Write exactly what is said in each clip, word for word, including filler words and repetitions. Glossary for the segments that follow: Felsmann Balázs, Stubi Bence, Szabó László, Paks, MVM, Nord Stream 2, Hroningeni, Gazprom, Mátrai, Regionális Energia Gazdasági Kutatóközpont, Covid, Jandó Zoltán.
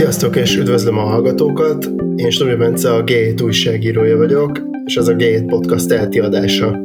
Sziasztok, és üdvözlöm a hallgatókat! Én Stubi Bence, a gé hét újságírója vagyok, és ez a gé hét podcast elti adása.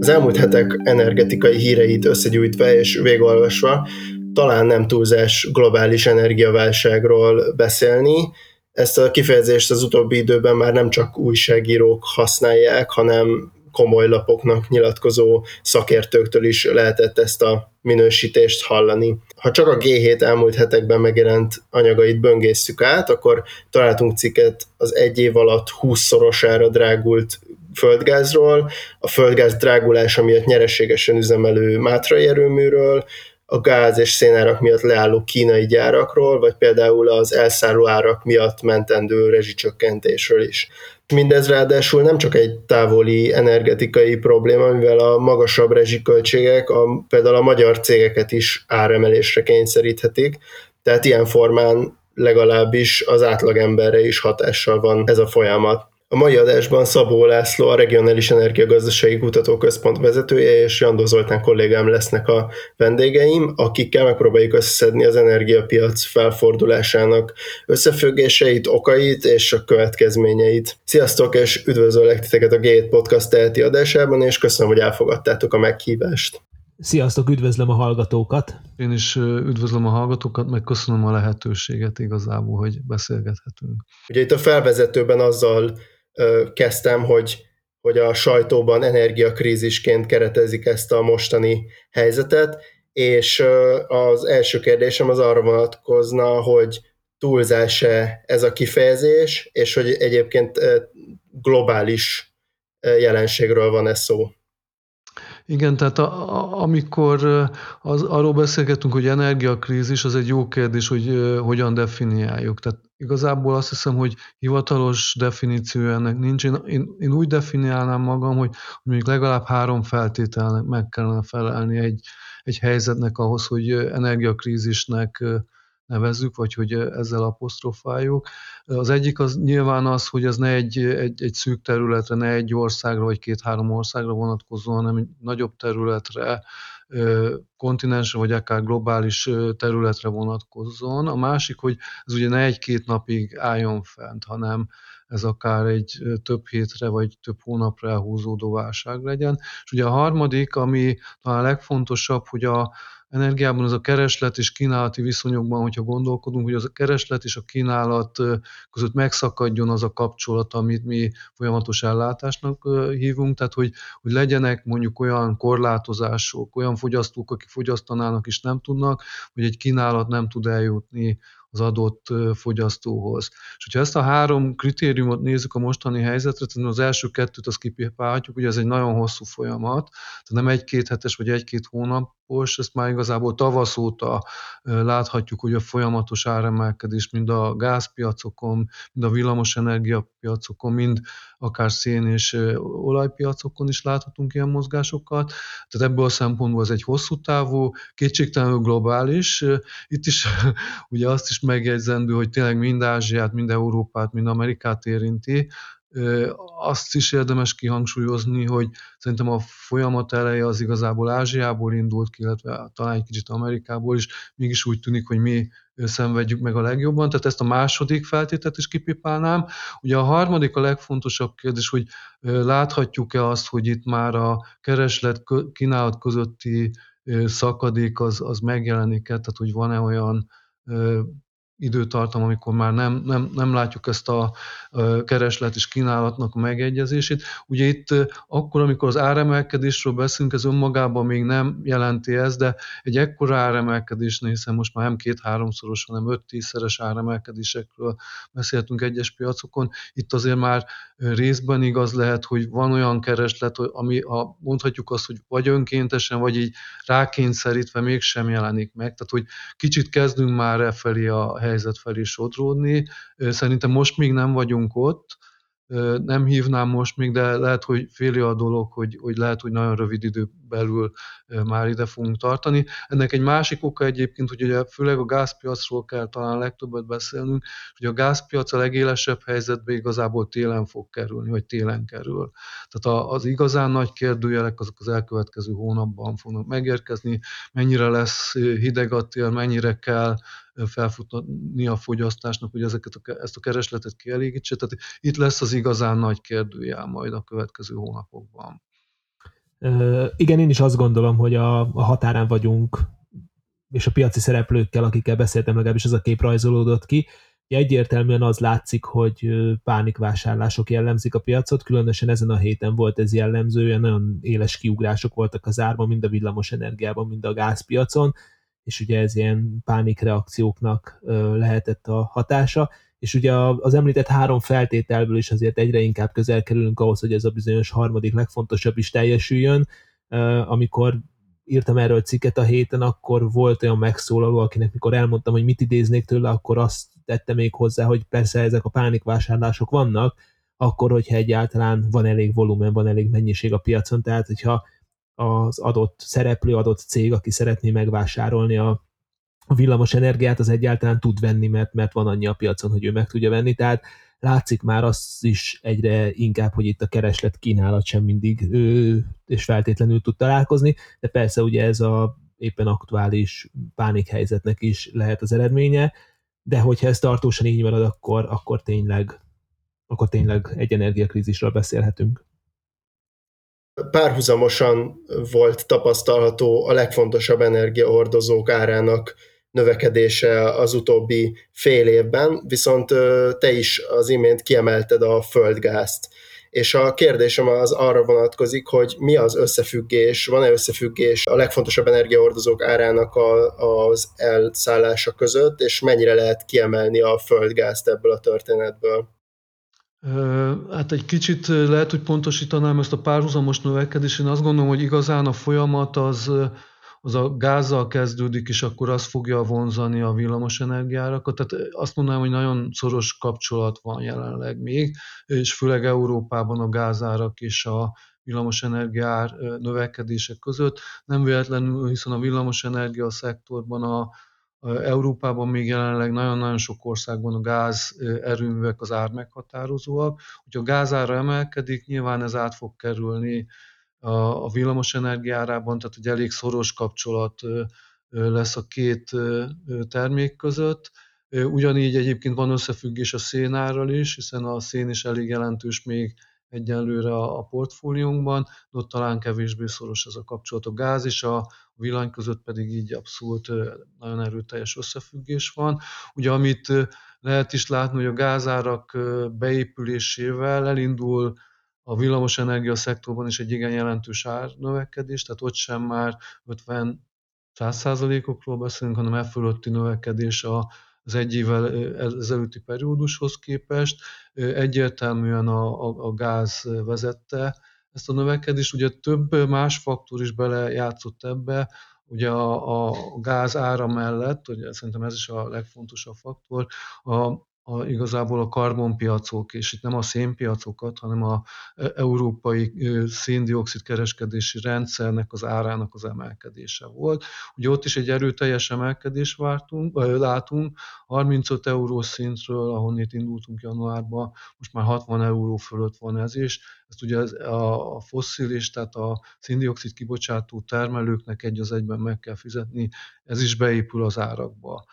Az elmúlt hetek energetikai híreit összegyűjtve és végolvasva talán nem túlzás globális energiaválságról beszélni. Ezt a kifejezést az utóbbi időben már nem csak újságírók használják, hanem komoly lapoknak nyilatkozó szakértőktől is lehetett ezt a minősítést hallani. Ha csak a gé hét elmúlt hetekben megjelent anyagait böngésztük át, akkor találtunk cikket az egy év alatt húszszorosára drágult földgázról, a földgáz drágulása miatt nyereségesen üzemelő Mátrai erőműről, a gáz és szénárak miatt leálló kínai gyárakról, vagy például az elszálló árak miatt mentendő rezsicsökkentésről is. Mindez ráadásul nem csak egy távoli energetikai probléma, mivel a magasabb rezsiköltségek a, például a magyar cégeket is áremelésre kényszeríthetik, tehát ilyen formán legalábbis az átlagemberre is hatással van ez a folyamat. A mai adásban Szabó László, a Regionális Energia Gazdasági Kutatóközpont vezetője, és Jandó Zoltán kollégám lesznek a vendégeim, akikkel megpróbáljuk összeszedni az energiapiac felfordulásának összefüggéseit, okait és a következményeit. Sziasztok, és üdvözöllek titeket a gé hét Podcast teheti adásában, és köszönöm, hogy elfogadtátok a meghívást. Sziasztok, üdvözlöm a hallgatókat! Én is üdvözlöm a hallgatókat, meg köszönöm a lehetőséget igazából, hogy beszélgethetünk. Ugye itt a felvezetőben azzal kezdtem, hogy, hogy a sajtóban energiakrízisként keretezik ezt a mostani helyzetet, és az első kérdésem az arra vonatkozna, hogy túlzás-e ez a kifejezés, és hogy egyébként globális jelenségről van ez szó. Igen, tehát a, a, amikor az, arról beszélgetünk, hogy energiakrízis, az egy jó kérdés, hogy uh, hogyan definiáljuk. Tehát igazából azt hiszem, hogy hivatalos definíció ennek nincs. Én, én, én úgy definiálnám magam, hogy, hogy mondjuk legalább három feltételnek meg kellene felelni egy, egy helyzetnek ahhoz, hogy energiakrízisnek nevezzük, vagy hogy ezzel apostrofáljuk. Az egyik az nyilván az, hogy ez ne egy, egy, egy szűk területre, ne egy országra, vagy két-három országra vonatkozó, hanem egy nagyobb területre, kontinensre, vagy akár globális területre vonatkozzon. A másik, hogy ez ugye ne egy-két napig álljon fent, hanem ez akár egy több hétre, vagy több hónapra elhúzódó válság legyen. És ugye a harmadik, ami talán legfontosabb, hogy a energiában az a kereslet és kínálati viszonyokban, hogyha gondolkodunk, hogy az a kereslet és a kínálat között megszakadjon az a kapcsolat, amit mi folyamatos ellátásnak hívunk, tehát hogy, hogy legyenek mondjuk olyan korlátozások, olyan fogyasztók, akik fogyasztanának és nem tudnak, hogy egy kínálat nem tud eljutni az adott fogyasztóhoz. És hogyha ezt a három kritériumot nézzük a mostani helyzetre, tehát az első kettőt azt kipipálhatjuk, ugye ez egy nagyon hosszú folyamat, tehát nem egy-két hetes vagy egy-két hónapos, ezt már igazából tavasz óta láthatjuk, hogy a folyamatos áremelkedés mind a gázpiacokon, mind a villamosenergia piacokon, mind akár szén és olajpiacokon is láthatunk ilyen mozgásokat. Tehát ebből a szempontból ez egy hosszú távú, kétségtelenül globális. Itt is ugye azt is megjegyzendő, hogy tényleg mind Ázsiát, mind Európát, mind Amerikát érinti. Azt is érdemes kihangsúlyozni, hogy szerintem a folyamat eleje az igazából Ázsiából indult ki, illetve talán egy kicsit Amerikából is, mégis úgy tűnik, hogy mi szenvedjük meg a legjobban. Tehát ezt a második feltételt is kipipálnám. Ugye a harmadik, a legfontosabb kérdés, hogy láthatjuk-e azt, hogy itt már a kereslet-kínálat közötti szakadék az, az megjelenik-e, tehát hogy van-e olyan időtartam, amikor már nem, nem, nem látjuk ezt a kereslet és kínálatnak a megegyezését. Ugye itt akkor, amikor az áremelkedésről beszélünk, ez önmagában még nem jelenti ezt, de egy ekkora áremelkedésnél, hiszen most már nem két-háromszoros, hanem öt-tízszeres áremelkedésekről beszéltünk egyes piacokon, itt azért már részben igaz lehet, hogy van olyan kereslet, ami a, mondhatjuk azt, hogy vagy önkéntesen, vagy így rákényszerítve mégsem jelenik meg. Tehát, hogy kicsit kezdünk már e felé a helyzet felé sodródni. Szerintem most még nem vagyunk ott, nem hívnám most még, de lehet, hogy féli a dolog, hogy, hogy lehet, hogy nagyon rövid idő belül már ide fogunk tartani. Ennek egy másik oka egyébként, hogy ugye főleg a gázpiacról kell talán legtöbbet beszélnünk, hogy a gázpiac a legélesebb helyzetbe igazából télen fog kerülni, vagy télen kerül. Tehát az igazán nagy kérdőjelek azok az elkövetkező hónapban fognak megérkezni, mennyire lesz hideg a tél, mennyire kell felfutni a fogyasztásnak, hogy ezeket a, ezt a keresletet kielégítse. Tehát itt lesz az igazán nagy kérdőjel majd a következő hónapokban. Ö, igen, én is azt gondolom, hogy a, a határán vagyunk, és a piaci szereplőkkel, akikkel beszéltem, legalábbis ez a kép rajzolódott ki. Egyértelműen az látszik, hogy pánikvásárlások jellemzik a piacot, különösen ezen a héten volt ez jellemző, nagyon éles kiugrások voltak az árban, mind a villamos energiában, mind a gázpiacon, és ugye ez ilyen pánikreakcióknak lehetett a hatása, és ugye az említett három feltételből is azért egyre inkább közel kerülünk ahhoz, hogy ez a bizonyos harmadik legfontosabb is teljesüljön. Amikor írtam erről cikket a héten, akkor volt olyan megszólaló, akinek mikor elmondtam, hogy mit idéznék tőle, akkor azt tette még hozzá, hogy persze ezek a pánikvásárlások vannak, akkor, hogyha egyáltalán van elég volumen, van elég mennyiség a piacon, tehát hogyha az adott szereplő, adott cég, aki szeretné megvásárolni a villamos energiát, az egyáltalán tud venni, mert, mert van annyi a piacon, hogy ő meg tudja venni, tehát látszik már az is egyre inkább, hogy itt a kereslet kínálat sem mindig ő, és feltétlenül tud találkozni, de persze ugye ez a éppen aktuális pánikhelyzetnek is lehet az eredménye, de hogyha ez tartósan így marad, akkor, akkor, tényleg, akkor tényleg egy energiakrízisről beszélhetünk. Párhuzamosan volt tapasztalható a legfontosabb energiahordozók árának növekedése az utóbbi fél évben, viszont te is az imént kiemelted a földgázt. És a kérdésem az arra vonatkozik, hogy mi az összefüggés, van-e összefüggés a legfontosabb energiahordozók árának a, az elszállása között, és mennyire lehet kiemelni a földgázt ebből a történetből? Hát egy kicsit lehet, hogy pontosítanám ezt a párhuzamos növekedést. Én azt gondolom, hogy igazán a folyamat az... az a gázzal kezdődik, és akkor az fogja vonzani a villamos energiárakat. Tehát azt mondanám, hogy nagyon szoros kapcsolat van jelenleg még, és főleg Európában a gázárak és a villamos energiár növekedések között. Nem véletlenül, hiszen a villamos energia szektorban a Európában még jelenleg nagyon-nagyon sok országban a gáz erőművek az ár meghatározóak. Hogyha a gázára emelkedik, nyilván ez át fog kerülni a villamos energiárában, tehát egy elég szoros kapcsolat lesz a két termék között. Ugyanígy egyébként van összefüggés a szénárral is, hiszen a szén is elég jelentős még egyelőre a portfóliónkban, de ott talán kevésbé szoros ez a kapcsolat. A gáz és a villany között pedig így abszolút nagyon erőteljes összefüggés van. Ugye amit lehet is látni, hogy a gázárak beépülésével elindul a villamos energia szektorban is egy igen jelentős árnövekedés, tehát ott sem már ötven-száz százalékokról beszélünk, hanem e fölötti növekedés az egy évvel ezelőtti periódushoz képest. Egyértelműen a, a, a gáz vezette ezt a növekedést. Ugye több más faktor is belejátszott ebbe, ugye a, a gáz ára mellett, ugye szerintem ez is a legfontosabb faktor, a A, igazából a karbonpiacok, és itt nem a szénpiacokat, hanem az európai széndioxid kereskedési rendszernek az árának az emelkedése volt. Ugye ott is egy erőteljes emelkedést vártunk, látunk, harmincöt euró szintről, ahonnét indultunk januárban, most már hatvan euró fölött van ez is. Ezt ugye a fosszilis, tehát a széndioxid kibocsátó termelőknek egy az egyben meg kell fizetni, ez is beépül az árakba.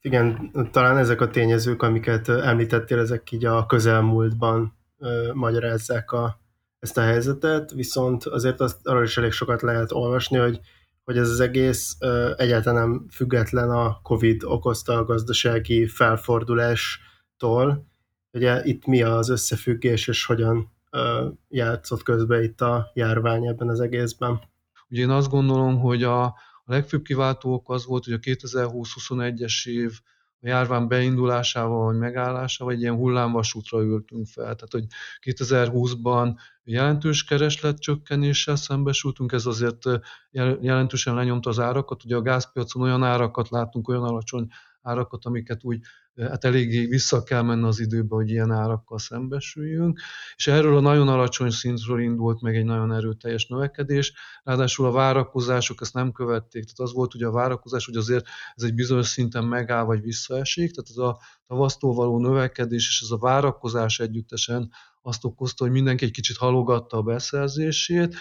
Igen, talán ezek a tényezők, amiket említettél, ezek így a közelmúltban ö, magyarázzák a, ezt a helyzetet, viszont azért azt, arról is elég sokat lehet olvasni, hogy, hogy ez az egész ö, egyáltalán nem független a Covid okozta a gazdasági felfordulástól. Ugye itt mi az összefüggés, és hogyan ö, játszott közbe itt a járvány ebben az egészben? Ugye én azt gondolom, hogy a A legfőbb kiváltó ok az volt, hogy a kétezer-húsz-huszonegyes év a járvány beindulásával vagy megállásával egy ilyen hullámvasútra ültünk fel. Tehát, hogy kétezer-húszban jelentős keresletcsökkenéssel szembesültünk, ez azért jelentősen lenyomta az árakat. Ugye a gázpiacon olyan árakat látunk, olyan alacsony árakat, amiket úgy hát eléggé vissza kell menni az időbe, hogy ilyen árakkal szembesüljünk, és erről a nagyon alacsony szintről indult meg egy nagyon erőteljes növekedés, ráadásul a várakozások ezt nem követték, tehát az volt ugye a várakozás, hogy azért ez egy bizonyos szinten megáll vagy visszaesik, tehát ez a tavasztól való növekedés és ez a várakozás együttesen azt okozta, hogy mindenki egy kicsit halogatta a beszerzését,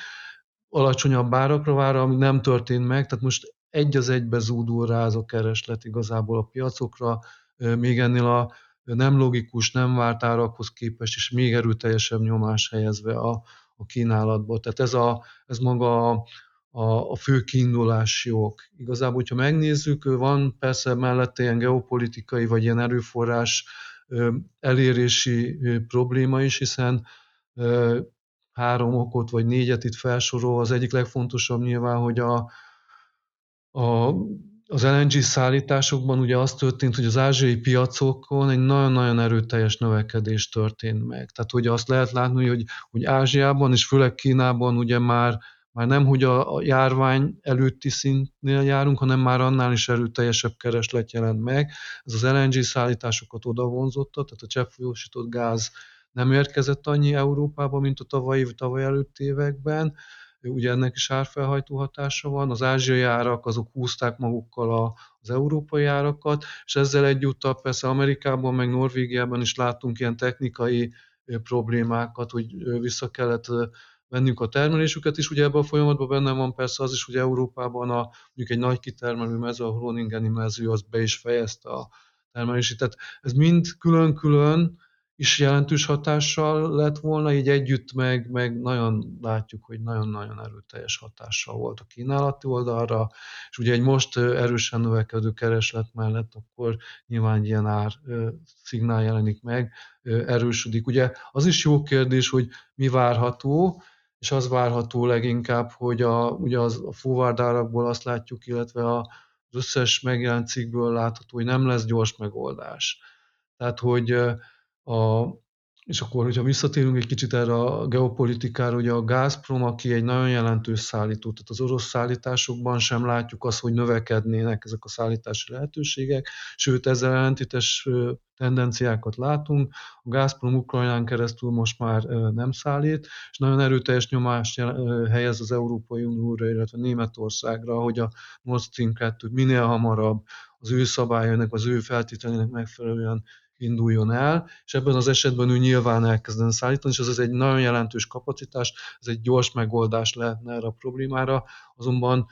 alacsonyabb árakra várva, ami nem történt meg, tehát most egy az egybe zúdul rá az a kereslet igazából a piacokra, még ennél a nem logikus, nem várt árakhoz képest is még erőteljesebb nyomás helyezve a, a kínálatba. Tehát ez, a, ez maga a, a, a fő kiindulási ok. Igazából, hogyha megnézzük, van persze mellette ilyen geopolitikai vagy ilyen erőforrás elérési probléma is, hiszen három okot vagy négyet itt felsorol. Az egyik legfontosabb nyilván, hogy a, a, az el en gé szállításokban ugye az történt, hogy az ázsiai piacokon egy nagyon-nagyon erőteljes növekedés történt meg. Tehát ugye azt lehet látni, hogy, hogy Ázsiában és főleg Kínában ugye már, már nem hogy a, a járvány előtti szintnél járunk, hanem már annál is erőteljesebb kereslet jelent meg. Ez az el en gé szállításokat odavonzotta, tehát a cseppfolyósított gáz nem érkezett annyi Európába, mint a tavalyi, tavaly előtt években. Ugye ennek is árfelhajtó hatása van. Az ázsiai árak azok húzták magukkal az európai árakat, és ezzel egyúttal persze Amerikában, meg Norvégiában is láttunk ilyen technikai problémákat, hogy vissza kellett vennünk a termelésüket is. Ugye ebben a folyamatban benne van persze az is, hogy Európában a, mondjuk egy nagy kitermelő mező, a Hroningeni mező, az be is fejezte a termelését. Tehát ez mind külön-külön is jelentős hatással lett volna, így együtt meg, meg nagyon látjuk, hogy nagyon-nagyon erőteljes hatással volt a kínálati oldalra, és ugye egy most erősen növekedő kereslet mellett akkor nyilván ilyen ár szignál jelenik meg, erősödik. Ugye az is jó kérdés, hogy mi várható, és az várható leginkább, hogy a, ugye az, a fúvárdárakból azt látjuk, illetve az összes megjelent cikkből látható, hogy nem lesz gyors megoldás. Tehát, hogy A, és akkor, hogyha visszatérünk egy kicsit erre a geopolitikára, ugye a Gazprom, aki egy nagyon jelentős szállító, tehát az orosz szállításokban sem látjuk azt, hogy növekednének ezek a szállítási lehetőségek, sőt, ezzel ellentétes tendenciákat látunk. A Gazprom Ukrajnán keresztül most már nem szállít, és nagyon erőteljes nyomást helyez az Európai Unióra, illetve Németországra, hogy a Nord Stream kettő minél hamarabb az ő szabályainak, az ő feltételének megfelelően induljon el, és ebben az esetben ő nyilván elkezdene szállítani, és ez egy nagyon jelentős kapacitás, ez egy gyors megoldás lehetne erre a problémára, azonban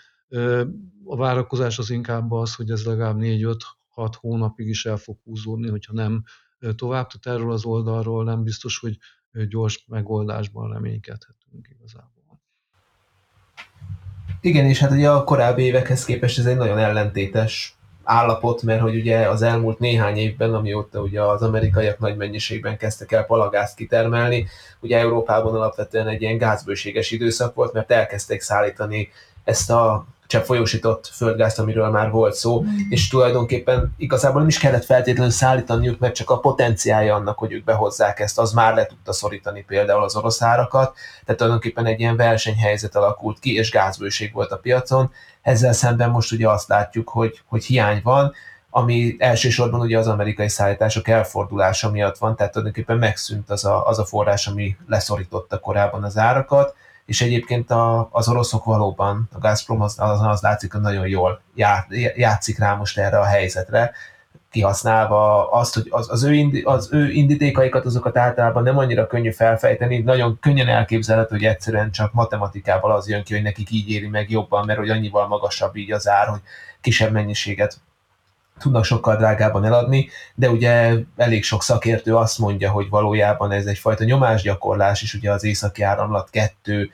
a várakozás az inkább az, hogy ez legalább négy-öt-hat hónapig is el fog húzódni, hogyha nem tovább, tehát erről az oldalról nem biztos, hogy gyors megoldásban reménykedhetünk igazából. Igen, és hát ugye a korábbi évekhez képest ez egy nagyon ellentétes állapot, mert hogy ugye az elmúlt néhány évben, amióta ugye az amerikaiak nagy mennyiségben kezdtek el palagázt kitermelni, ugye Európában alapvetően egy ilyen gázbőséges időszak volt, mert elkezdték szállítani ezt a cseppfolyósított földgázt, amiről már volt szó, és tulajdonképpen igazából nem is kellett feltétlenül szállítaniuk, mert csak a potenciálja annak, hogy ők behozzák ezt, az már le tudta szorítani például az orosz árakat, tehát tulajdonképpen egy ilyen versenyhelyzet alakult ki, és gázbőség volt a piacon. Ezzel szemben most ugye azt látjuk, hogy, hogy hiány van, ami elsősorban ugye az amerikai szállítások elfordulása miatt van, tehát tulajdonképpen megszűnt az a, az a forrás, ami leszorította korábban az árakat, és egyébként a, az oroszok valóban, a Gazprom az, az, az látszik, hogy nagyon jól já, játszik rá most erre a helyzetre, kihasználva azt, hogy az, az, ő indi, az ő indítékaikat, azokat általában nem annyira könnyű felfejteni, nagyon könnyen elképzelhető, hogy egyszerűen csak matematikával az jön ki, hogy nekik így éri meg jobban, mert hogy annyival magasabb így az ár, hogy kisebb mennyiséget tudnak sokkal drágában eladni, de ugye elég sok szakértő azt mondja, hogy valójában ez egyfajta nyomásgyakorlás is, ugye az északi áramlat kettő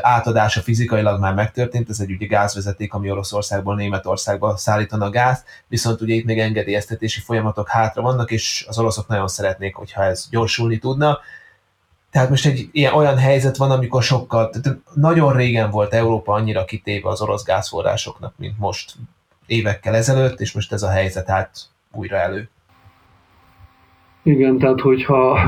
átadása fizikailag már megtörtént, ez egy ugye gázvezeték, ami Oroszországból Németországba szállítana gázt, viszont ugye itt még engedélyeztetési folyamatok hátra vannak, és az oroszok nagyon szeretnék, hogyha ez gyorsulni tudna. Tehát most egy ilyen olyan helyzet van, amikor sokkal, nagyon régen volt Európa annyira kitéve az orosz gázforrásoknak, mint most évekkel ezelőtt, és most ez a helyzet állt újra elő. Igen, tehát hogyha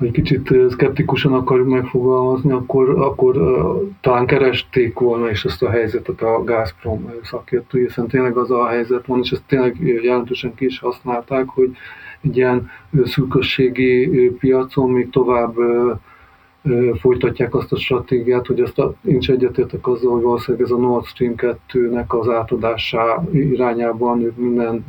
egy kicsit szkeptikusan akarjuk megfogalmazni, akkor, akkor uh, talán keresték volna is ezt a helyzetet a Gazprom szakértői, hiszen tényleg az a helyzet van, és ezt tényleg jelentősen ki is használták, hogy egy ilyen szűkösségi piacon még tovább uh, folytatják azt a stratégiát, hogy ezt a, én sem egyetértek azzal, hogy valószínűleg ez a Nord Stream kettőnek az átadásá irányában ők minden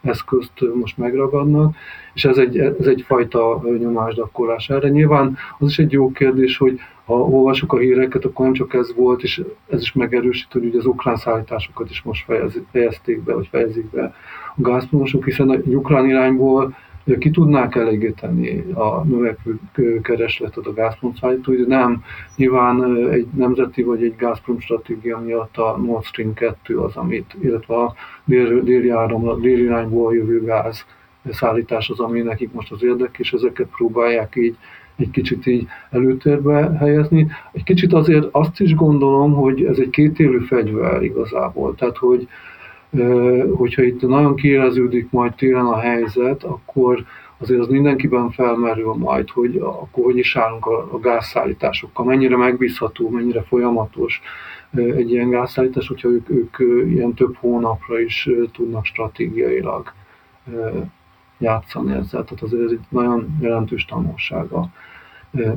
eszközt most megragadnak, és ez, egy, ez egyfajta nyomásgyakorlás erre. Nyilván az is egy jó kérdés, hogy ha olvasjuk a híreket, akkor nem csak ez volt, és ez is megerősít, hogy ugye az ukrán szállításokat is most fejezték be, vagy fejezik be a gázpromosok, hiszen a ukrán irányból ki tudnák elégíteni a növekvő keresletet a Gazprom szállítói, de nem, nyilván egy nemzeti vagy egy Gazprom stratégia miatt a Nord Stream kettő az, amit, illetve a dél, déli, áram, déli irányból jövő gáz szállítás az, ami nekik most az érdek, és ezeket próbálják így egy kicsit így előtérbe helyezni. Egy kicsit azért azt is gondolom, hogy ez egy kétélű fegyver igazából, tehát hogy hogyha itt nagyon kiéleződik majd télen a helyzet, akkor azért az mindenkiben felmerül majd, hogy akkor hogy is állunk a gázszállításokkal, mennyire megbízható, mennyire folyamatos egy ilyen gázszállítás, hogyha ők, ők ilyen több hónapra is tudnak stratégiailag játszani ezzel. Tehát azért ez egy nagyon jelentős tanulsága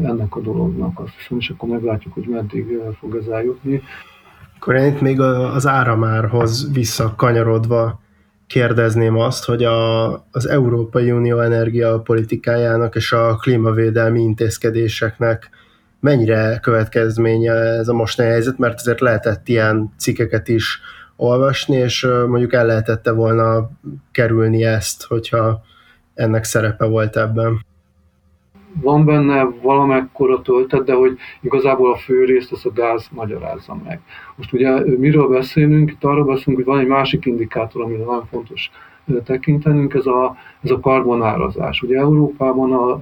ennek a dolognak, azt hiszem, és akkor meglátjuk, hogy meddig fog ez eljutni. Akkor én itt még az áramárhoz visszakanyarodva kérdezném azt, hogy a, az Európai Unió energiapolitikájának és a klímavédelmi intézkedéseknek mennyire következménye ez a mostani helyzet, mert azért lehetett ilyen cikkeket is olvasni, és mondjuk el lehetette volna kerülni ezt, hogyha ennek szerepe volt ebben. Van benne valamekkora töltet, de hogy igazából a fő részt ezt a gáz magyarázza meg. Most ugye miről beszélünk? Itt arról beszélünk, hogy van egy másik indikátor, amire nagyon fontos tekintenünk, ez a, ez a karbonárazás. Ugye Európában a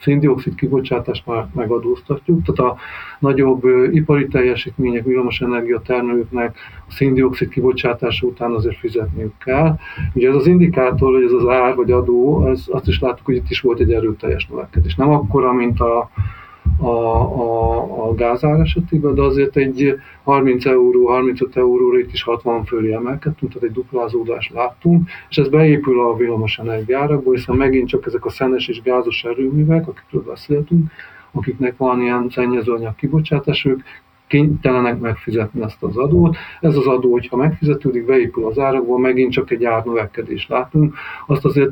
szén-dioxid kibocsátást már megadóztatjuk, tehát a nagyobb ipari teljesítmények, villamosenergia termelőknek a szén-dioxid kibocsátása után azért fizetniük kell. Ugye ez az indikátor, hogy ez az ár vagy adó, ez, azt is láttuk, hogy itt is volt egy erőteljes növekedés. Nem akkora, mint a, a, a, a gázár esetében, de azért egy harminc euró, harmincöt euróra itt is hatvan fölé emelkedtünk, tehát egy duplázódást láttunk, és ez beépül a villamosenergia árakba, hiszen megint csak ezek a szenes és gázos erőművek, akikről beszéltünk, akiknek van ilyen szennyezőanyag kibocsátás, ők kénytelenek megfizetni ezt az adót. Ez az adó, hogyha megfizetődik, beépül az árakba, megint csak egy árnövekedést látunk. Azt azért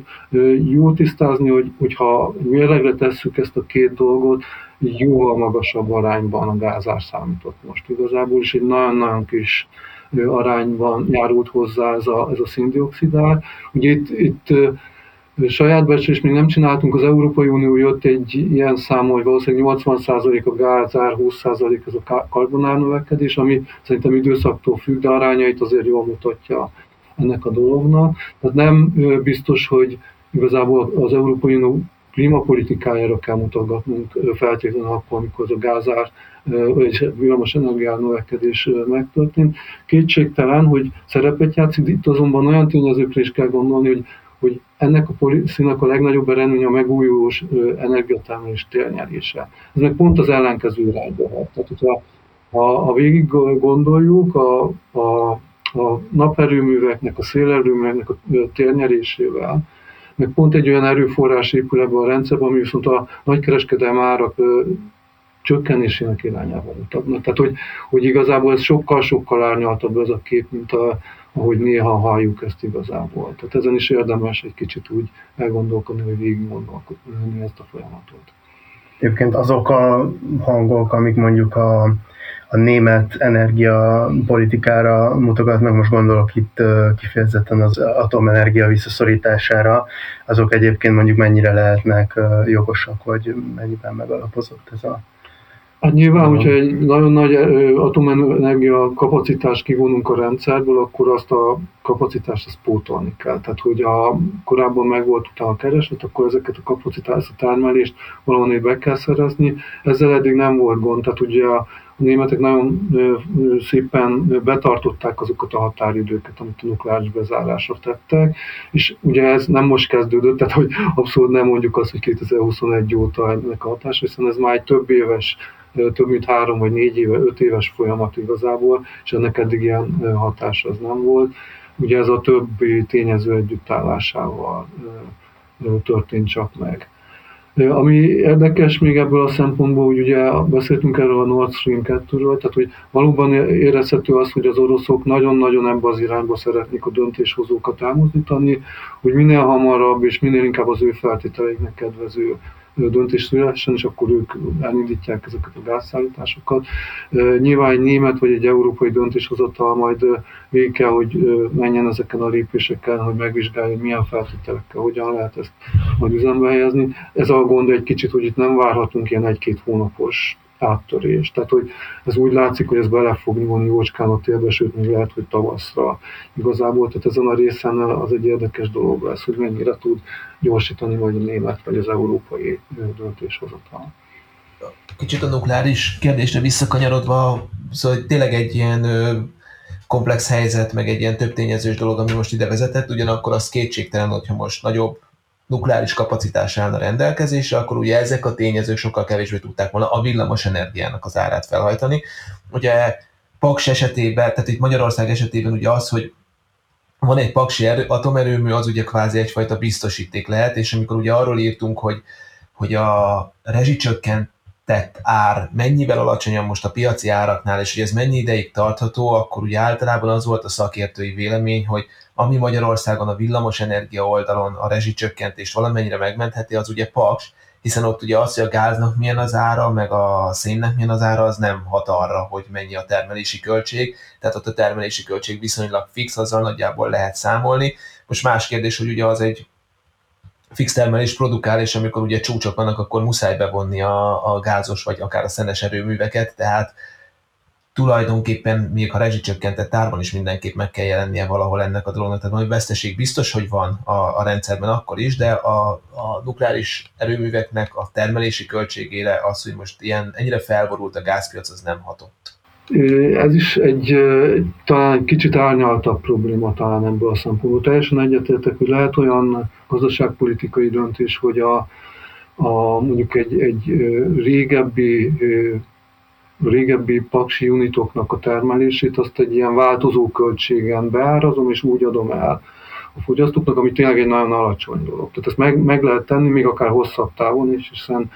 jó tisztázni, hogy, hogyha mérlegre tesszük ezt a két dolgot, jóval magasabb arányban a gázár számított most igazából, és egy nagyon-nagyon kis arányban járult hozzá ez a, ez a szén-dioxidár. Ugye itt, itt saját becslést még nem csináltunk, az Európai Unió jött egy ilyen szám, hogy valószínűleg nyolcvan százalék a gázár, húsz százalék ez a karbonárnövekedés, ami szerintem időszaktól függ, de arányait azért jól mutatja ennek a dolognak. Tehát nem biztos, hogy igazából az Európai Unió klímapolitikájára kell mutatgatnunk feltétlenül akkor, amikor a gázár és villamos energiár növekedés megtörtént. Kétségtelen, hogy szerepet játszik, itt azonban olyan tényezőkre is kell gondolni, hogy hogy ennek a policynek a legnagyobb eredménye a megújulós energiatermelés térnyelése. Ez meg pont az ellenkező irányba hat. Tehát, hogyha ha, ha végig gondoljuk, a, a, a naperőműveknek, a szélerőműveknek a térnyelésével, meg pont egy olyan erőforrás épül ebben a rendszerben, ami viszont a nagykereskedelmi árak csökkenésének irányába mutatnak. Tehát, hogy, hogy igazából ez sokkal-sokkal árnyaltabb ez a kép, mint a ahogy néha halljuk ezt igazából. Tehát ezen is érdemes egy kicsit úgy elgondolkodni, hogy végig gondolkodni ezt a folyamatot. Egyébként azok a hangok, amik mondjuk a, a német energiapolitikára mutogatnak, most gondolok itt kifejezetten az atomenergia visszaszorítására, azok egyébként mondjuk mennyire lehetnek jogosak, vagy mennyiben megalapozott ez a... Hát nyilván, hogyha egy nagyon nagy atomenergia kapacitást kivonunk a rendszerből, akkor azt a kapacitást azt pótolni kell. Tehát, hogy a korábban megvolt utána a kereslet, akkor ezeket a kapacitást, a termelést valahol be kell szerezni. Ezzel eddig nem volt gond. Tehát ugye a németek nagyon szépen betartották azokat a határidőket, amit a nukleáris bezárásra tettek, és ugye ez nem most kezdődött, tehát hogy abszolút nem mondjuk azt, hogy kétezer-huszonegy óta ennek a hatás, hiszen ez már egy több éves, több mint három vagy négy éve, öt éves folyamat igazából, és ennek eddig ilyen hatása az nem volt. Ugye ez a többi tényező együttállásával történt csak meg. Ami érdekes még ebből a szempontból, hogy ugye beszéltünk erről a Nord Stream kettőről, tehát hogy valóban érezhető az, hogy az oroszok nagyon-nagyon ebbe az irányba szeretnék a döntéshozókat elmozdítani, hogy minél hamarabb és minél inkább az ő feltételeiknek kedvező döntés szülessen, és akkor ők elindítják ezeket a gázszállításokat. Nyilván egy német vagy egy európai döntéshozatal majd végig kell, hogy menjen ezeken a lépéseken, hogy megvizsgálja, milyen feltételekkel, hogyan lehet ezt majd üzembe helyezni. Ez a gond egy kicsit, hogy itt nem várhatunk ilyen egy-két hónapos áttörés. Tehát, hogy ez úgy látszik, hogy ez bele fog nyúlni jócskán a térbe, sőt, még lehet, hogy tavaszra igazából. Tehát ezen a részen az egy érdekes dolog lesz, hogy mennyire tud gyorsítani vagy a német, vagy az európai döntéshozatal. Kicsit a nukleáris kérdésre visszakanyarodva, szóval tényleg egy ilyen komplex helyzet, meg egy ilyen több tényezős dolog, ami most ide vezetett, ugyanakkor az kétségtelen, hogyha most nagyobb nukleáris kapacitás állna rendelkezésre, akkor ugye ezek a tényezők sokkal kevésbé tudták volna a villamos energiának az árát felhajtani. Ugye Paks esetében, tehát itt Magyarország esetében ugye az, hogy van egy paksi atomerőmű, az ugye kvázi egyfajta biztosíték lehet, és amikor ugye arról írtunk, hogy, hogy a rezsicsökkentett ár mennyivel alacsonyabb most a piaci áraknál, és hogy ez mennyi ideig tartható, akkor ugye általában az volt a szakértői vélemény, hogy ami Magyarországon a villamos energia oldalon a rezsicsökkentést valamennyire megmentheti, az ugye Paks, hiszen ott ugye az, hogy a gáznak milyen az ára, meg a szénnek milyen az ára, az nem hat arra, hogy mennyi a termelési költség, tehát ott a termelési költség viszonylag fix, azzal nagyjából lehet számolni. Most más kérdés, hogy ugye az egy fix termelés produkál, és amikor ugye csúcsok vannak, akkor muszáj bevonni a, a gázos, vagy akár a szenes erőműveket, tehát tulajdonképpen még a rezsicsökkentett árban is mindenképp meg kell jelennie valahol ennek a dolognak. Tehát valami veszteség biztos, hogy van a, a rendszerben akkor is, de a, a nukleáris erőműveknek a termelési költségére az, hogy most ilyen, ennyire felborult a gázpiac, az nem hatott. Ez is egy talán egy kicsit árnyaltabb probléma talán ebből a szempontból. Teljesen egyetértek, hogy lehet olyan gazdaságpolitikai döntés, hogy a, a mondjuk egy, egy régebbi A régebbi paksi unitoknak a termelését, azt egy ilyen változó költségen beárazom, és úgy adom el a fogyasztóknak, ami tényleg egy nagyon alacsony dolog. Tehát ezt meg, meg lehet tenni, még akár hosszabb távon is, hiszen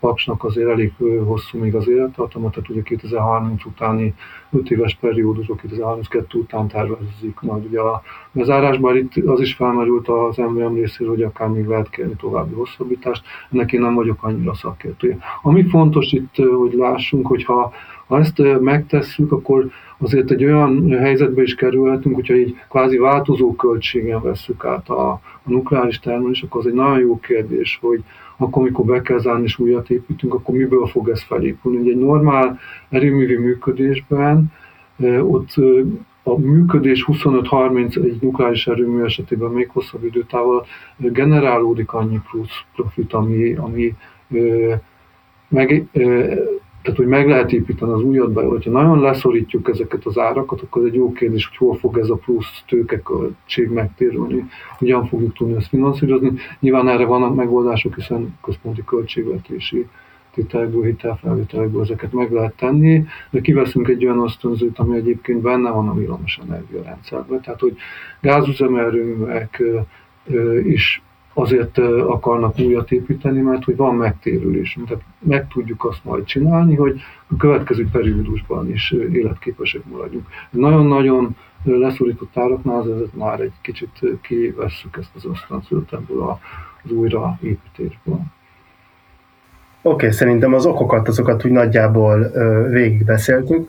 Paksnak azért elég hosszú még az élettartama, tehát ugye kétezer-harminc utáni öt éves periódusok, kétezer-harminckettő után tervezik majd ugye a bezárásban. Itt az is felmerült az em vé em részéről, hogy akár még lehet kérni további hosszabbítást, ennek én nem vagyok annyira szakértője. Ami fontos itt, hogy lássunk, hogyha ha ezt megtesszük, akkor azért egy olyan helyzetbe is kerülhetünk, hogyha így kvázi változó költségen vesszük át a, a nukleáris termelés, akkor az egy nagyon jó kérdés, hogy akkor, amikor be kell zárni és újat építünk, akkor miből fog ez felépülni. Ugye egy normál erőművi működésben ott a működés huszonöt-harminc egy nukleáris erőmű esetében még hosszabb időtával generálódik annyi plusz profit, ami, ami meg... Tehát, hogy meg lehet építeni az újat belőle. Hogyha nagyon leszorítjuk ezeket az árakat, akkor ez egy jó kérdés, hogy hol fog ez a plusz tőkeköltség megtérülni, hogyan fogjuk tudni ezt finanszírozni. Nyilván erre vannak megoldások, hiszen központi költségvetési tételből, hitelfelvételekből ezeket meg lehet tenni, de kiveszünk egy olyan ösztönzőt, ami egyébként benne van a villamos energiarendszerben. Tehát, hogy gázüzemerőművek is azért akarnak újat építeni, mert hogy van megtérülésünk, tehát meg tudjuk azt majd csinálni, hogy a következő periódusban is életképesek maradjunk. Nagyon-nagyon leszorított áraknál azért már egy kicsit kivesszük ezt az ösztönzőt ebből az újraépítésből. Oké, okay, szerintem az okokat, azokat úgy nagyjából végigbeszéltünk.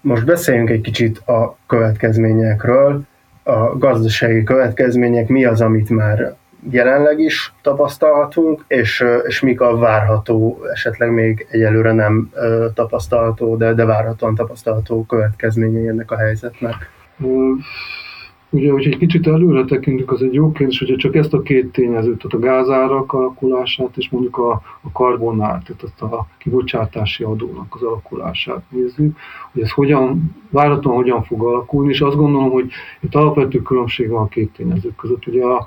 Most beszéljünk egy kicsit a következményekről, a gazdasági következmények, mi az, amit már jelenleg is tapasztalhatunk, és, és mik a várható, esetleg még egyelőre nem tapasztalható, de, de várhatóan tapasztalható következményei ennek a helyzetnek. Ugye, hogyha egy kicsit előre tekintünk, az egy jó kérdés, hogyha csak ezt a két tényezőt, tehát a gázárak alakulását és mondjuk a, a karbonát, tehát a kibocsátási adónak az alakulását nézzük, hogy ez hogyan, várhatóan hogyan fog alakulni, és azt gondolom, hogy itt alapvető különbség van a két tényezők között. Ugye a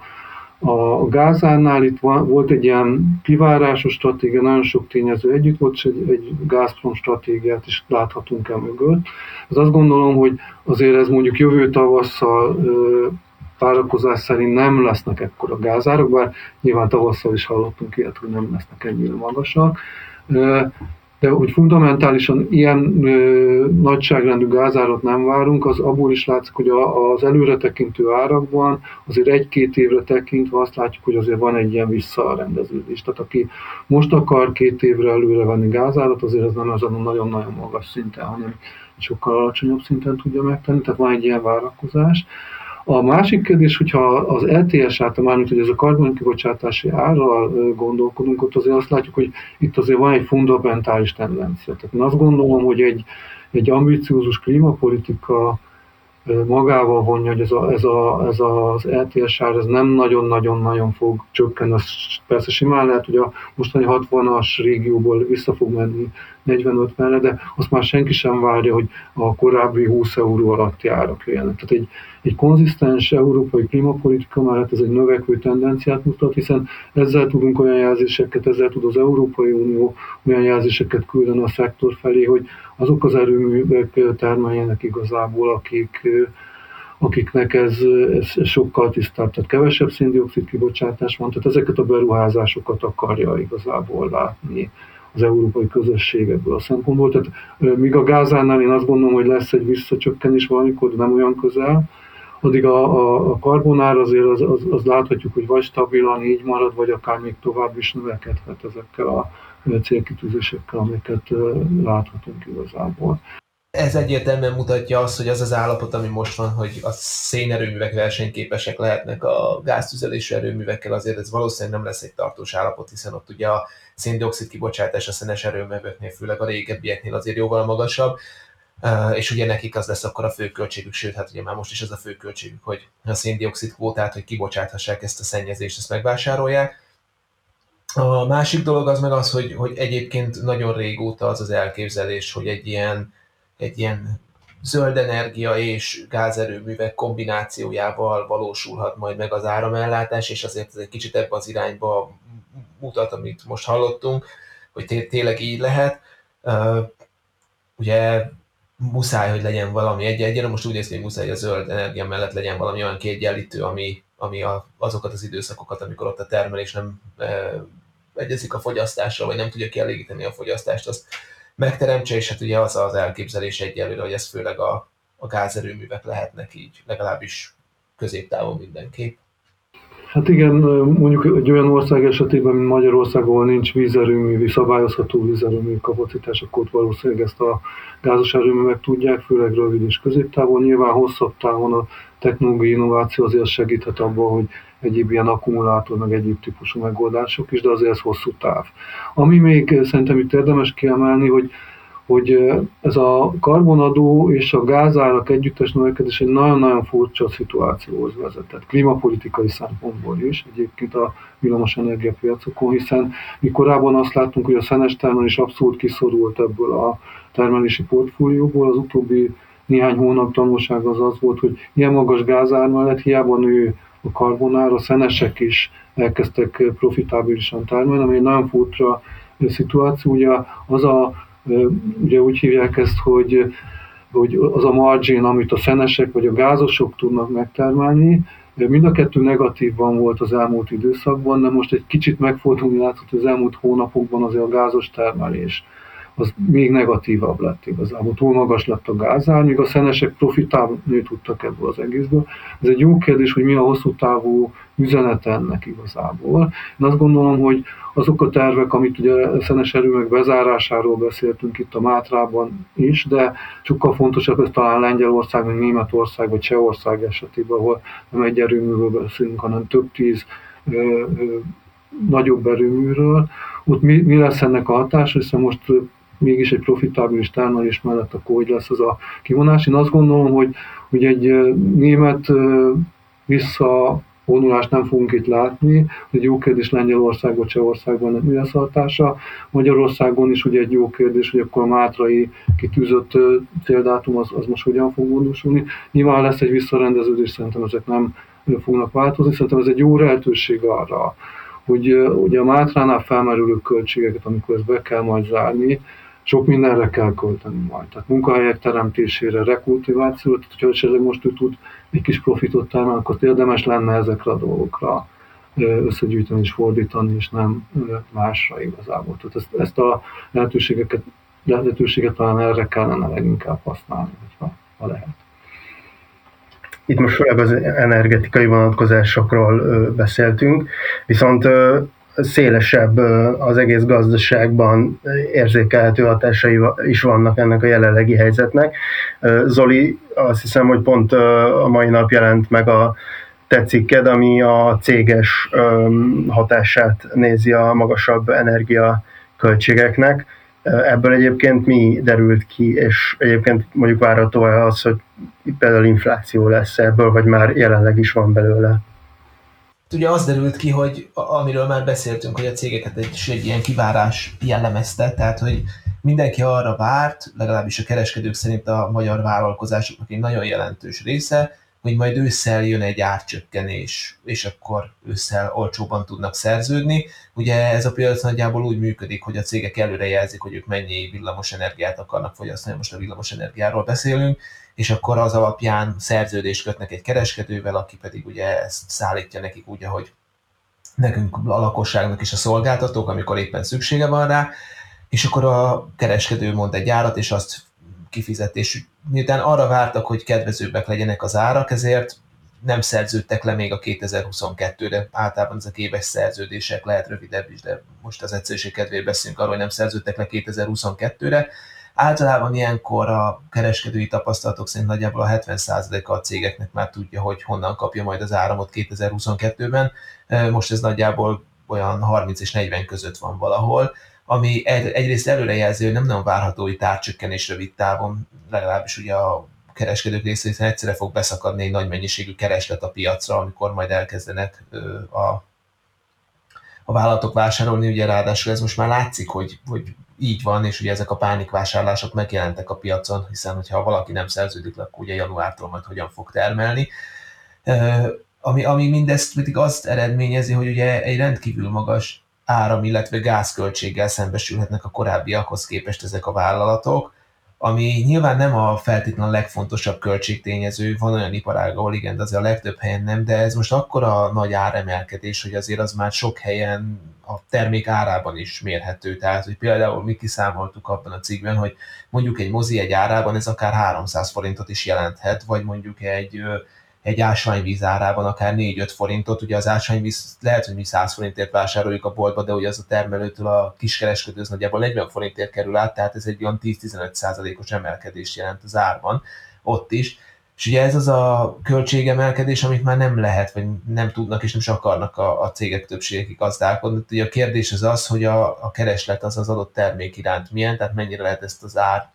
A gázárnál itt volt egy ilyen kivárásos stratégia, nagyon sok tényező együtt volt, és egy, egy Gazprom stratégiát is láthatunk el mögött. Ez azt gondolom, hogy azért ez mondjuk jövő tavasszal várakozás szerint nem lesznek ekkora gázárak, bár nyilván tavasszal is hallottunk ilyet, hogy nem lesznek ennyire magasak. De hogy fundamentálisan ilyen ö, nagyságrendű gázárat nem várunk, az abból is látszik, hogy a, az előretekintő árakban azért egy-két évre tekintve azt látjuk, hogy azért van egy ilyen visszarendeződés. Tehát aki most akar két évre előre venni gázárat, azért ez nem azon nagyon-nagyon magas szinten, hanem sokkal alacsonyabb szinten tudja megtenni, tehát van egy ilyen várakozás. A másik kérdés, hogyha az el té es ára, mármint hogy ez a karbonkibocsátási árral gondolkodunk, ott azért azt látjuk, hogy itt azért van egy fundamentális tendencia. Tehát én azt gondolom, hogy egy, egy ambiciózus klímapolitika magával vonja, hogy ez, a, ez, a, ez az el té es ár ez nem nagyon-nagyon-nagyon fog csökkenni. Az persze simán lehet, hogy a mostani hatvanas régióból vissza fog menni negyven-ötvenre, de azt már senki sem várja, hogy a korábbi húsz euró alatti árak jöjjenek. Tehát egy, egy konzisztens európai klímapolitika mellett ez egy növekvő tendenciát mutat, hiszen ezzel tudunk olyan jelzéseket, ezzel tud az Európai Unió olyan jelzéseket küldeni a szektor felé, hogy azok az erőművek termeljenek igazából, akik, akiknek ez, ez sokkal tisztább, tehát kevesebb szén-dioxid kibocsátás van, tehát ezeket a beruházásokat akarja igazából látni az európai közösség ebből a szempontból. Tehát míg a gázánál én azt gondolom, hogy lesz egy visszacsökkenés valamikor, de nem olyan közel, addig a, a, a karbonár azért az, az, az láthatjuk, hogy vagy stabilan így marad, vagy akár még tovább is növekedhet ezekkel a célkitűzésekkel, amiket láthatunk igazából. Ez egyértelműen mutatja azt, hogy az az állapot, ami most van, hogy a szénerőművek versenyképesek lehetnek a gáztüzelésű erőművekkel, azért ez valószínűleg nem lesz egy tartós állapot, hiszen ott ugye a szén-dioxid kibocsátás a szenes erőműveknél, főleg a régebbieknél azért jóval magasabb, és ugye nekik az lesz akkor a fő költségük, sőt, hát ugye már most is az a fő költségük, hogy a szén-dioxid kvótát, hogy kibocsáthassák ezt a szennyezést, ezt megvásárolják. A másik dolog az meg az, hogy, hogy egyébként nagyon régóta az az elképzelés, hogy egy ilyen egy ilyen zöld energia és gázerőművek kombinációjával valósulhat majd meg az áramellátás, és azért ez egy kicsit ebbe az irányba mutat, amit most hallottunk, hogy té- tényleg így lehet. Uh, ugye muszáj, hogy legyen valami egyenlítő, most úgy néz, hogy muszáj, hogy a zöld energia mellett legyen valami olyan kiegyenlítő, ami, ami a, azokat az időszakokat, amikor ott a termelés nem uh, egyezik a fogyasztásra, vagy nem tudja kielégíteni a fogyasztást, azt megteremtse, és hát ugye az az elképzelés egyelőre, hogy ez főleg a, a gázerőművek lehetnek így, legalábbis középtávon mindenképp. Hát igen, mondjuk egy olyan ország esetében, mint Magyarországon nincs vízerőművi, szabályozható vízerőművi kapacitás, akkor ott valószínűleg ezt a gázos erőművek tudják, főleg rövid és középtávon. Nyilván hosszabb távon a technológiai innováció azért segíthet abban, hogy egyéb ilyen akkumulátor, meg egyéb típusú megoldások is, de azért ez hosszú táv. Ami még szerintem itt érdemes kiemelni, hogy, hogy ez a karbonadó és a gázárak együttes növekedés egy nagyon-nagyon furcsa szituációhoz vezet, tehát klímapolitikai szempontból is, egyébként a villamos energiapiacokon, hiszen mi korábban azt láttunk, hogy a szenes termelés abszolút kiszorult ebből a termelési portfólióból, az utóbbi néhány hónap tanulság az az volt, hogy ilyen magas gázár mellett hiába nő a karbonár, a szenesek is elkezdtek profitábilisan termelni, ami egy nagyon furcsa szituáció. Ugye az a, ugye úgy hívják ezt, hogy, hogy az a margin, amit a szenesek vagy a gázosok tudnak megtermelni, mind a kettő negatívban volt az elmúlt időszakban, de most egy kicsit megfordulni látszott, hogy az elmúlt hónapokban azért a gázos termelés az még negatívabb lett igazából, túl magas lett a gázár, míg a szenesek profitálni tudtak ebből az egészből. Ez egy jó kérdés, hogy mi a hosszú távú üzenet ennek igazából. Én azt gondolom, hogy azok a tervek, amit ugye a szenes erőművek bezárásáról beszéltünk itt a Mátrában is, de sokkal fontosabb ez talán Lengyelország, vagy Németország, vagy Csehország esetében, ahol nem egy erőműről beszélünk, hanem több tíz ö, ö, nagyobb erőműről. Ott mi, mi lesz ennek a hatása, hiszen most mégis egy profitábilis termelés mellett akkor hogy lesz az a kivonás. Én azt gondolom, hogy, hogy egy német visszavonulást nem fogunk itt látni. Egy jó kérdés Lengyelországban, Csehországban mi lesz a hatása. Magyarországon is ugye egy jó kérdés, hogy akkor a mátrai kitűzött céldátum az, az most hogyan fog módosulni. Nyilván lesz egy visszarendeződés, szerintem ezek nem fognak változni. Szerintem ez egy jó lehetőség arra, hogy ugye a Mátránál felmerülő költségeket, amikor ezt be kell majd zárni, sok mindenre kell költeni majd. Tehát munkahelyek teremtésére, rekultivációt, hogyha esetleg most ő tud egy kis profitot termelni, akkor érdemes lenne ezekre a dolgokra összegyűjteni és fordítani, és nem másra igazából. Tehát ezt, ezt a lehetőségeket, lehetőséget talán erre kellene leginkább használni, ha lehet. Itt most főleg az energetikai vonatkozásokról beszéltünk, viszont szélesebb az egész gazdaságban érzékelhető hatásai is vannak ennek a jelenlegi helyzetnek. Zoli, azt hiszem, hogy pont a mai nap jelent meg a te cikked, ami a céges hatását nézi a magasabb energiaköltségeknek. Ebből egyébként mi derült ki, és egyébként mondjuk várható az, hogy például infláció lesz ebből, vagy már jelenleg is van belőle? Ugye az derült ki, hogy amiről már beszéltünk, hogy a cégeket egy, egy ilyen kivárás jellemezte, tehát hogy mindenki arra várt, legalábbis a kereskedők szerint a magyar vállalkozásoknak egy nagyon jelentős része, hogy majd ősszel jön egy árcsökkenés, és akkor ősszel olcsóban tudnak szerződni. Ugye ez a piac nagyjából úgy működik, hogy a cégek előre jelzik, hogy ők mennyi villamos energiát akarnak fogyasztani, most a villamos energiáról beszélünk, és akkor az alapján szerződést kötnek egy kereskedővel, aki pedig ugye ezt szállítja nekik úgy, ahogy nekünk a lakosságnak is a szolgáltatók, amikor éppen szüksége van rá, és akkor a kereskedő mond egy árat, és azt kifizet, és miután arra vártak, hogy kedvezőbbek legyenek az árak, ezért nem szerződtek le még a kétezer-huszonkettőre, általában ezek éves szerződések, lehet rövidebb is, de most az egyszerűség kedvéért beszélünk arról, hogy nem szerződtek le kétezer-huszonkettőre. Általában ilyenkor a kereskedői tapasztalatok szerint nagyjából a hetven százaléka a cégeknek már tudja, hogy honnan kapja majd az áramot kétezer-huszonkettőben. Most ez nagyjából olyan harminc és negyven között van valahol, ami egyrészt előrejelzi, hogy nem nagyon várható itt árcsökkenés rövid távon, legalábbis ugye a kereskedők részét egyszerre fog beszakadni egy nagy mennyiségű kereslet a piacra, amikor majd elkezdenek a, a vállalatok vásárolni, ugye ráadásul ez most már látszik, hogy, hogy így van, és ugye ezek a pánikvásárlások megjelentek a piacon, hiszen hogyha valaki nem szerződik, akkor ugye januártól majd hogyan fog termelni. Ami, ami mindezt pedig azt eredményezi, hogy ugye egy rendkívül magas áram, illetve gázköltséggel szembesülhetnek a korábbiakhoz képest ezek a vállalatok, ami nyilván nem a feltétlenül legfontosabb költségtényező, van olyan iparág, ahol igen, de azért a legtöbb helyen nem, de ez most akkora nagy áremelkedés, hogy azért az már sok helyen a termék árában is mérhető. Tehát, hogy például mi kiszámoltuk abban a cikkben, hogy mondjuk egy mozi egy árában ez akár háromszáz forintot is jelenthet, vagy mondjuk egy... egy ásványvíz árában akár négy-öt forintot, ugye az ásványvíz lehet, hogy mi száz forintért vásároljuk a boltba, de ugye az a termelőtől a kiskereskedő az nagyjából negyven forintért kerül át, tehát ez egy olyan tíz-tizenöt százalékos emelkedést jelent az árban, ott is. És ugye ez az a költségemelkedés, amit már nem lehet, vagy nem tudnak és nem is akarnak a, a cégek többségek gazdálkodni. Ugye a kérdés az az, hogy a, a kereslet az az adott termék iránt milyen, tehát mennyire lehet ezt az ár,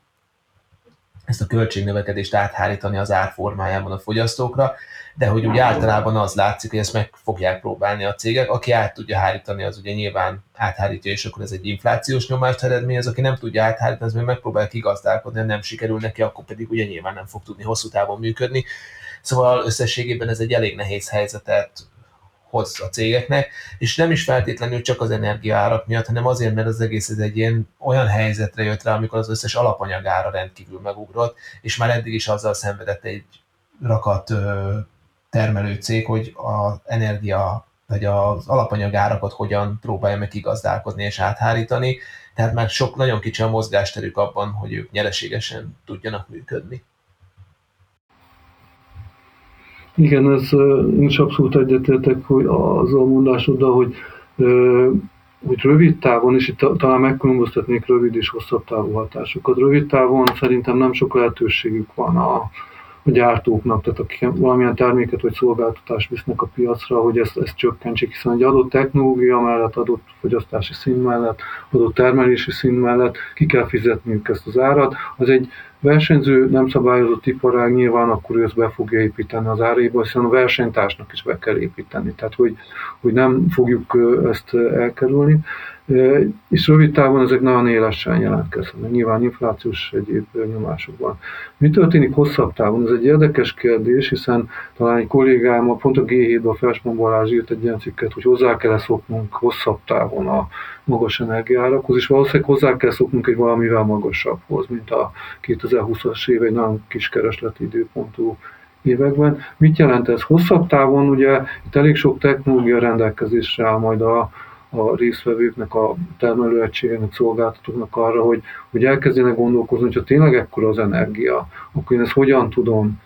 ezt a költségnövekedést áthárítani az árformájában a fogyasztókra, de hogy úgy általában az látszik, hogy ezt meg fogják próbálni a cégek, aki át tudja hárítani, az ugye nyilván áthárítja, és akkor ez egy inflációs nyomást eredményez, aki nem tudja áthárítani, az még megpróbál kigazdálkodni, nem sikerül neki, akkor pedig ugye nyilván nem fog tudni hosszú távon működni. Szóval összességében ez egy elég nehéz helyzetet hoz a cégeknek, és nem is feltétlenül csak az energiaárak miatt, hanem azért, mert az egész ez egy ilyen olyan helyzetre jött rá, amikor az összes alapanyagára rendkívül megugrott, és már eddig is azzal szenvedett egy rakat termelő cég, hogy az energia, vagy az alapanyagárakat hogyan próbálja meg kigazdálkodni és áthárítani, tehát már sok, nagyon kicsi a mozgásterük abban, hogy ők nyereségesen tudjanak működni. Igen, ez, én is abszolút egyetértek, hogy az a mondásoddal, hogy, hogy rövid távon, és itt talán megkülönböztetnék rövid és hosszabb távú hatásokat. Rövid távon szerintem nem sok lehetőségük van a, a gyártóknak, tehát akik valamilyen terméket vagy szolgáltatást visznek a piacra, hogy ezt, ezt csökkentsék, hiszen egy adott technológia mellett, adott fogyasztási szín mellett, adott termelési szín mellett ki kell fizetniük ezt az árat. Az egy versenyző nem szabályozott iparág nyilván akkor ő ezt be fogja építeni az áréba, hiszen a versenytársnak is be kell építeni, tehát hogy, hogy nem fogjuk ezt elkerülni. És rövid távon ezek nagyon élesen jelentkeznek, nyilván inflációs egyéb nyomásokban. Mi történik hosszabb távon? Ez egy érdekes kérdés, hiszen talán egy kollégám, pont a G hétben a Felsmann Balázs írt egy ilyen cikket, hogy hozzá kell szoknunk hosszabb távon a magas energiárakhoz, és valószínűleg hozzá kell szoknunk egy valamivel magasabbhoz, mint a kétezer-húszas év, egy nagyon kis keresleti időpontú években. Mit jelent ez? Hosszabb távon ugye itt elég sok technológia rendelkezésre áll majd a a résztvevőknek, a termelőegységeknek, szolgáltatóknak arra, hogy, hogy elkezdjenek gondolkozni, hogyha tényleg ekkora az energia, akkor én ezt hogyan tudom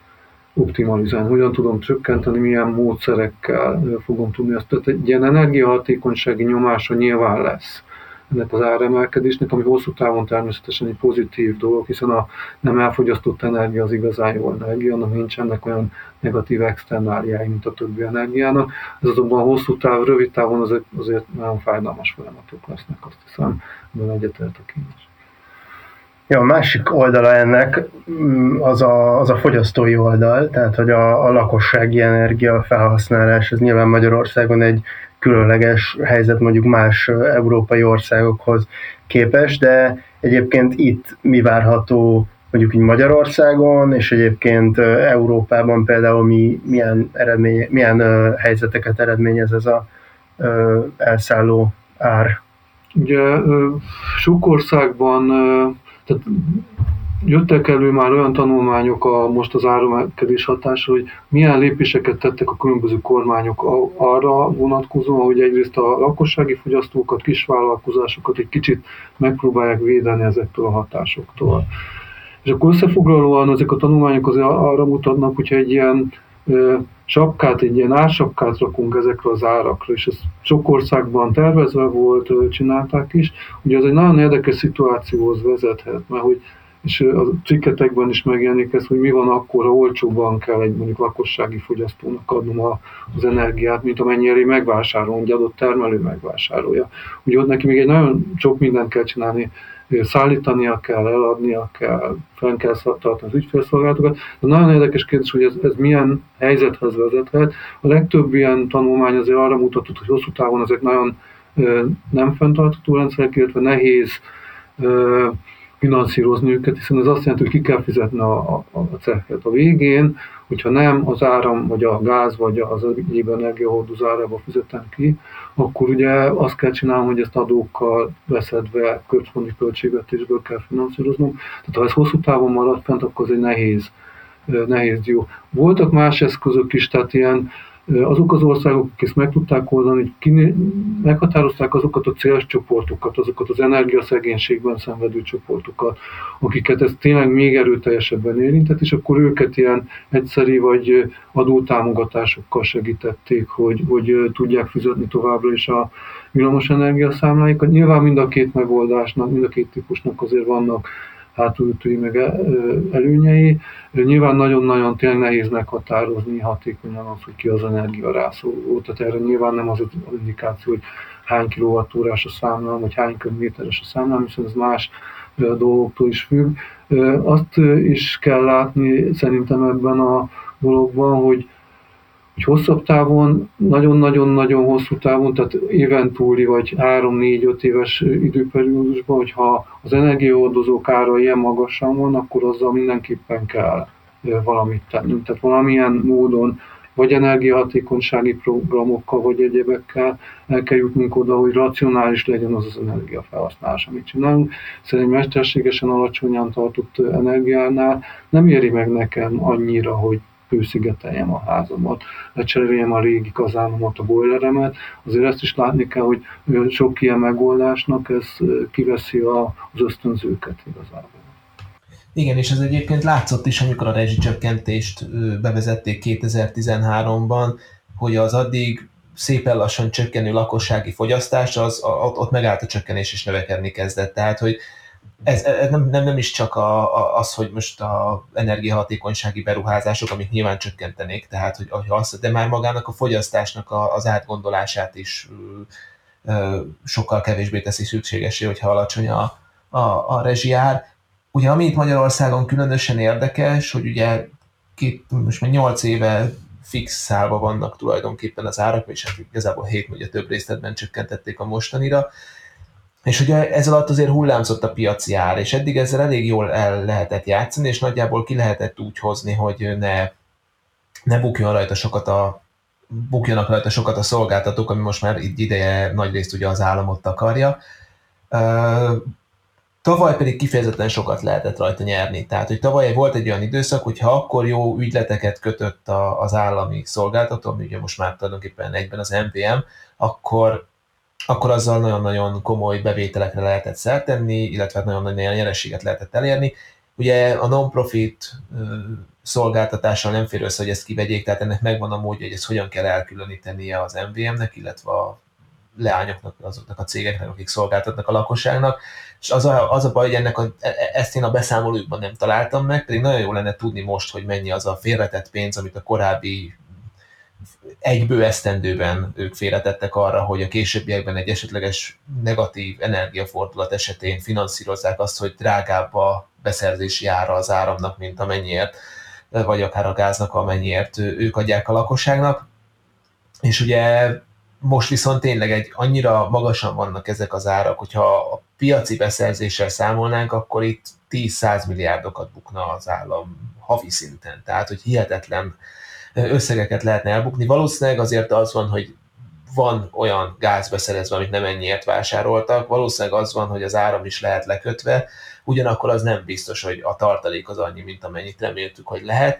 optimalizálni, hogyan tudom csökkenteni, milyen módszerekkel fogom tudni ezt. Tehát egy ilyen energiahatékonysági nyomása nyilván lesz ennek az áremelkedésnek, ami hosszú távon természetesen egy pozitív dolog, hiszen a nem elfogyasztott energia az igazán jó energia, annak nincsenek olyan negatív externáliái, mint a többi energiának. Ez azonban hosszú táv, rövid távon azért, azért nagyon fájdalmas folyamatok lesznek, azt hiszem, ebben egyetértek én is. Ja, a másik oldala ennek az a, az a fogyasztói oldal, tehát hogy a, a lakossági energia felhasználás, ez nyilván Magyarországon egy különleges helyzet mondjuk más európai országokhoz képest, de egyébként itt mi várható mondjuk így Magyarországon, és egyébként Európában például mi, milyen, eredmény, milyen helyzeteket eredményez ez az elszálló ár? Ugye sok országban tehát jöttek elő már olyan tanulmányok a, most az áremelkedés hatásról, hogy milyen lépéseket tettek a különböző kormányok arra vonatkozóan, hogy egyrészt a lakossági fogyasztókat, kisvállalkozásokat egy kicsit megpróbálják védeni ezektől a hatásoktól. És akkor összefoglalóan ezek a tanulmányok azért arra mutatnak, hogyha egy ilyen ö, sapkát, egy ilyen ársapkát rakunk ezekre az árakra, és ez sok országban tervezve volt, csinálták is, ugye ez egy nagyon érdekes szituációhoz vezethet, mert hogy és a cikketekben is megjelenik ez, hogy mi van akkor, ha olcsóban kell egy mondjuk lakossági fogyasztónak adnom a, az energiát, mint amennyire én megvásárolom, ugye adott termelő megvásárolja. Ugye ott neki még egy nagyon sok mindent kell csinálni, szállítania kell, eladnia kell, fenn kell tartani az ügyfélszolgálatokat. De nagyon érdekes kérdés, hogy ez, ez milyen helyzethez vezethet. A legtöbb ilyen tanulmány azért arra mutatott, hogy hosszú távon ezek nagyon nem fenntartható rendszerek, illetve nehéz finanszírozni őket, hiszen ez azt jelenti, hogy ki kell fizetni a, a, a cehket a végén, hogyha nem az áram, vagy a gáz, vagy az egyéb energiahordozó árába fizetem ki, akkor ugye azt kell csinálnom, hogy ezt adókkal beszedve központi költségvetésből kell finanszíroznom. Tehát ha ez hosszú távon marad fent, akkor az egy nehéz, nehéz dió. Voltak más eszközök is, tehát ilyen azok az országok, akik ezt meg tudták oldani, hogy meghatározták azokat a célcsoportokat, azokat az energiaszegénységben szenvedő csoportokat, akiket ez tényleg még erőteljesebben érintett, és akkor őket ilyen egyszeri vagy adótámogatásokkal segítették, hogy, hogy tudják fizetni továbbra is a villamos energiaszámláikat. Nyilván mind a két megoldásnak, mind a két típusnak azért vannak hátulütői meg előnyei. Nyilván nagyon-nagyon tényleg nehéz meghatározni hatékonyan az, hogy ki az energia rászoruló. Tehát erre nyilván nem az az indikáció, hogy hány kilowattórás a számlám, vagy hány köbméteres a számlám, hiszen ez más dolgoktól is függ. Azt is kell látni szerintem ebben a dologban, hogy hogy hosszabb távon, nagyon-nagyon-nagyon hosszú távon, tehát éven túli vagy három-négy-öt éves időperiódusban, hogyha az energiahordozók ára ilyen magasan van, akkor azzal mindenképpen kell valamit tennünk. Tehát valamilyen módon, vagy energiahatékonysági programokkal, vagy egyébekkel el kell jutnunk oda, hogy racionális legyen az az energiafelhasználás, amit csinálunk. Szerintem mesterségesen alacsonyan tartott energiánál nem éri meg nekem annyira, hogy hőszigeteljem a házamat, lecseréljem a régi kazánomat, a boileremet. Azért ezt is látni kell, hogy sok ilyen megoldásnak ez kiveszi az ösztönzőket igazából. Igen, és ez egyébként látszott is, amikor a rezsicsökkentést bevezették kétezer-tizenháromban, hogy az addig szépen lassan csökkenő lakossági fogyasztás, az, ott megállt a csökkenés és növekedni kezdett. Tehát, hogy Ez, ez nem, nem, nem is csak a, a, az, hogy most a energiahatékonysági beruházások, amit nyilván csökkentenék, tehát, hogy, az, de már magának a fogyasztásnak a, az átgondolását is ö, ö, sokkal kevésbé teszi szükségessé, hogyha alacsony a, a, a rezsiár. Ugye ami itt Magyarországon különösen érdekes, hogy ugye két, most már nyolc éve fixálva vannak tulajdonképpen az árak, és hát igazából hét, ugye több részletben csökkentették a mostanira, és ugye ez alatt azért hullámzott a piaci ár, és eddig ezzel elég jól el lehetett játszani, és nagyjából ki lehetett úgy hozni, hogy ne, ne bukjon rajta sokat a, bukjanak rajta sokat a szolgáltatók, ami most már így ideje nagyrészt ugye az államot takarja. Tavaly pedig kifejezetten sokat lehetett rajta nyerni. Tehát, hogy tavaly volt egy olyan időszak, hogyha akkor jó ügyleteket kötött a, az állami szolgáltató, ami ugye most már tulajdonképpen egyben az em vé em, akkor, akkor azzal nagyon-nagyon komoly bevételekre lehetett szert tenni, illetve nagyon nagy nyereséget lehetett elérni. Ugye a non-profit szolgáltatással nem fér össze, hogy ezt kivegyék, tehát ennek megvan a módja, hogy ezt hogyan kell elkülönítenie az em vé em-nek, illetve a leányoknak, azoknak a cégeknek, akik szolgáltatnak a lakosságnak, és az a, az a baj, hogy ennek a, ezt én a beszámolókban nem találtam meg, pedig nagyon jó lenne tudni most, hogy mennyi az a félretett pénz, amit a korábbi egyből esztendőben ők félretettek arra, hogy a későbbiekben egy esetleges negatív energiafordulat esetén finanszírozzák azt, hogy drágább a beszerzési ára az áramnak, mint amennyiért, vagy akár a gáznak, amennyiért ők adják a lakosságnak. És ugye most viszont tényleg egy, annyira magasan vannak ezek az árak, hogyha a piaci beszerzéssel számolnánk, akkor itt tíz-száz milliárdokat bukna az állam havi szinten. Tehát, hogy hihetetlen összegeket lehetne elbukni. Valószínűleg azért az van, hogy van olyan gáz beszerezve, amit nem ennyiért vásároltak, valószínűleg az van, hogy az áram is lehet lekötve, ugyanakkor az nem biztos, hogy a tartalék az annyi, mint amennyit reméltük, hogy lehet.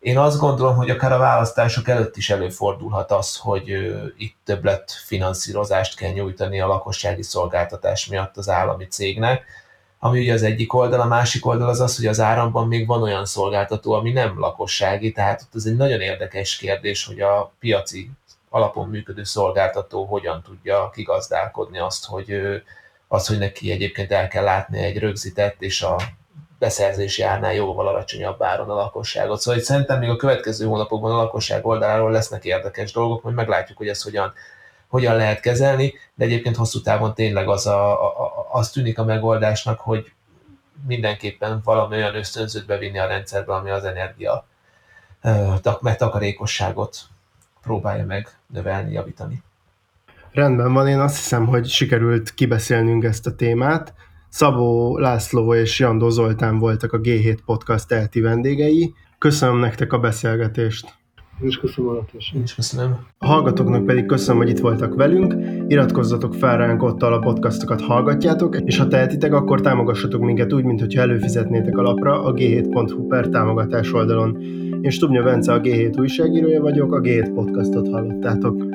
Én azt gondolom, hogy akár a választások előtt is előfordulhat az, hogy itt többlet finanszírozást kell nyújtani a lakossági szolgáltatás miatt az állami cégnek, ami ugye az egyik oldal, a másik oldal az az, hogy az áramban még van olyan szolgáltató, ami nem lakossági, tehát ez egy nagyon érdekes kérdés, hogy a piaci alapon működő szolgáltató hogyan tudja kigazdálkodni azt, hogy, azt, hogy neki egyébként el kell látni egy rögzített és a beszerzési árnál jóval alacsonyabb áron a lakosságot. Szóval szerintem még a következő hónapokban a lakosság oldaláról lesznek érdekes dolgok, majd meglátjuk, hogy ezt hogyan, hogyan lehet kezelni, de egyébként hosszú távon tényleg az, a, a, az tűnik a megoldásnak, hogy mindenképpen valami olyan ösztönzőt bevinni a rendszerbe, ami az energia takarékosságot próbálja meg növelni, javítani. Rendben van, én azt hiszem, hogy sikerült kibeszélnünk ezt a témát. Szabó László és Jandó Zoltán voltak a gé hét Podcast elti vendégei. Köszönöm nektek a beszélgetést. És köszönöm a lehetőséget. És köszönöm. A hallgatóknak pedig köszönöm, hogy itt voltak velünk. Iratkozzatok fel ránk, ott a podcastokat hallgatjátok, és ha tehetitek, akkor támogassatok minket úgy, mintha előfizetnétek a lapra a gé hét pont hú per támogatás oldalon. Én Stubi Bence, a gé hét újságírója vagyok, a gé hét Podcastot hallottátok.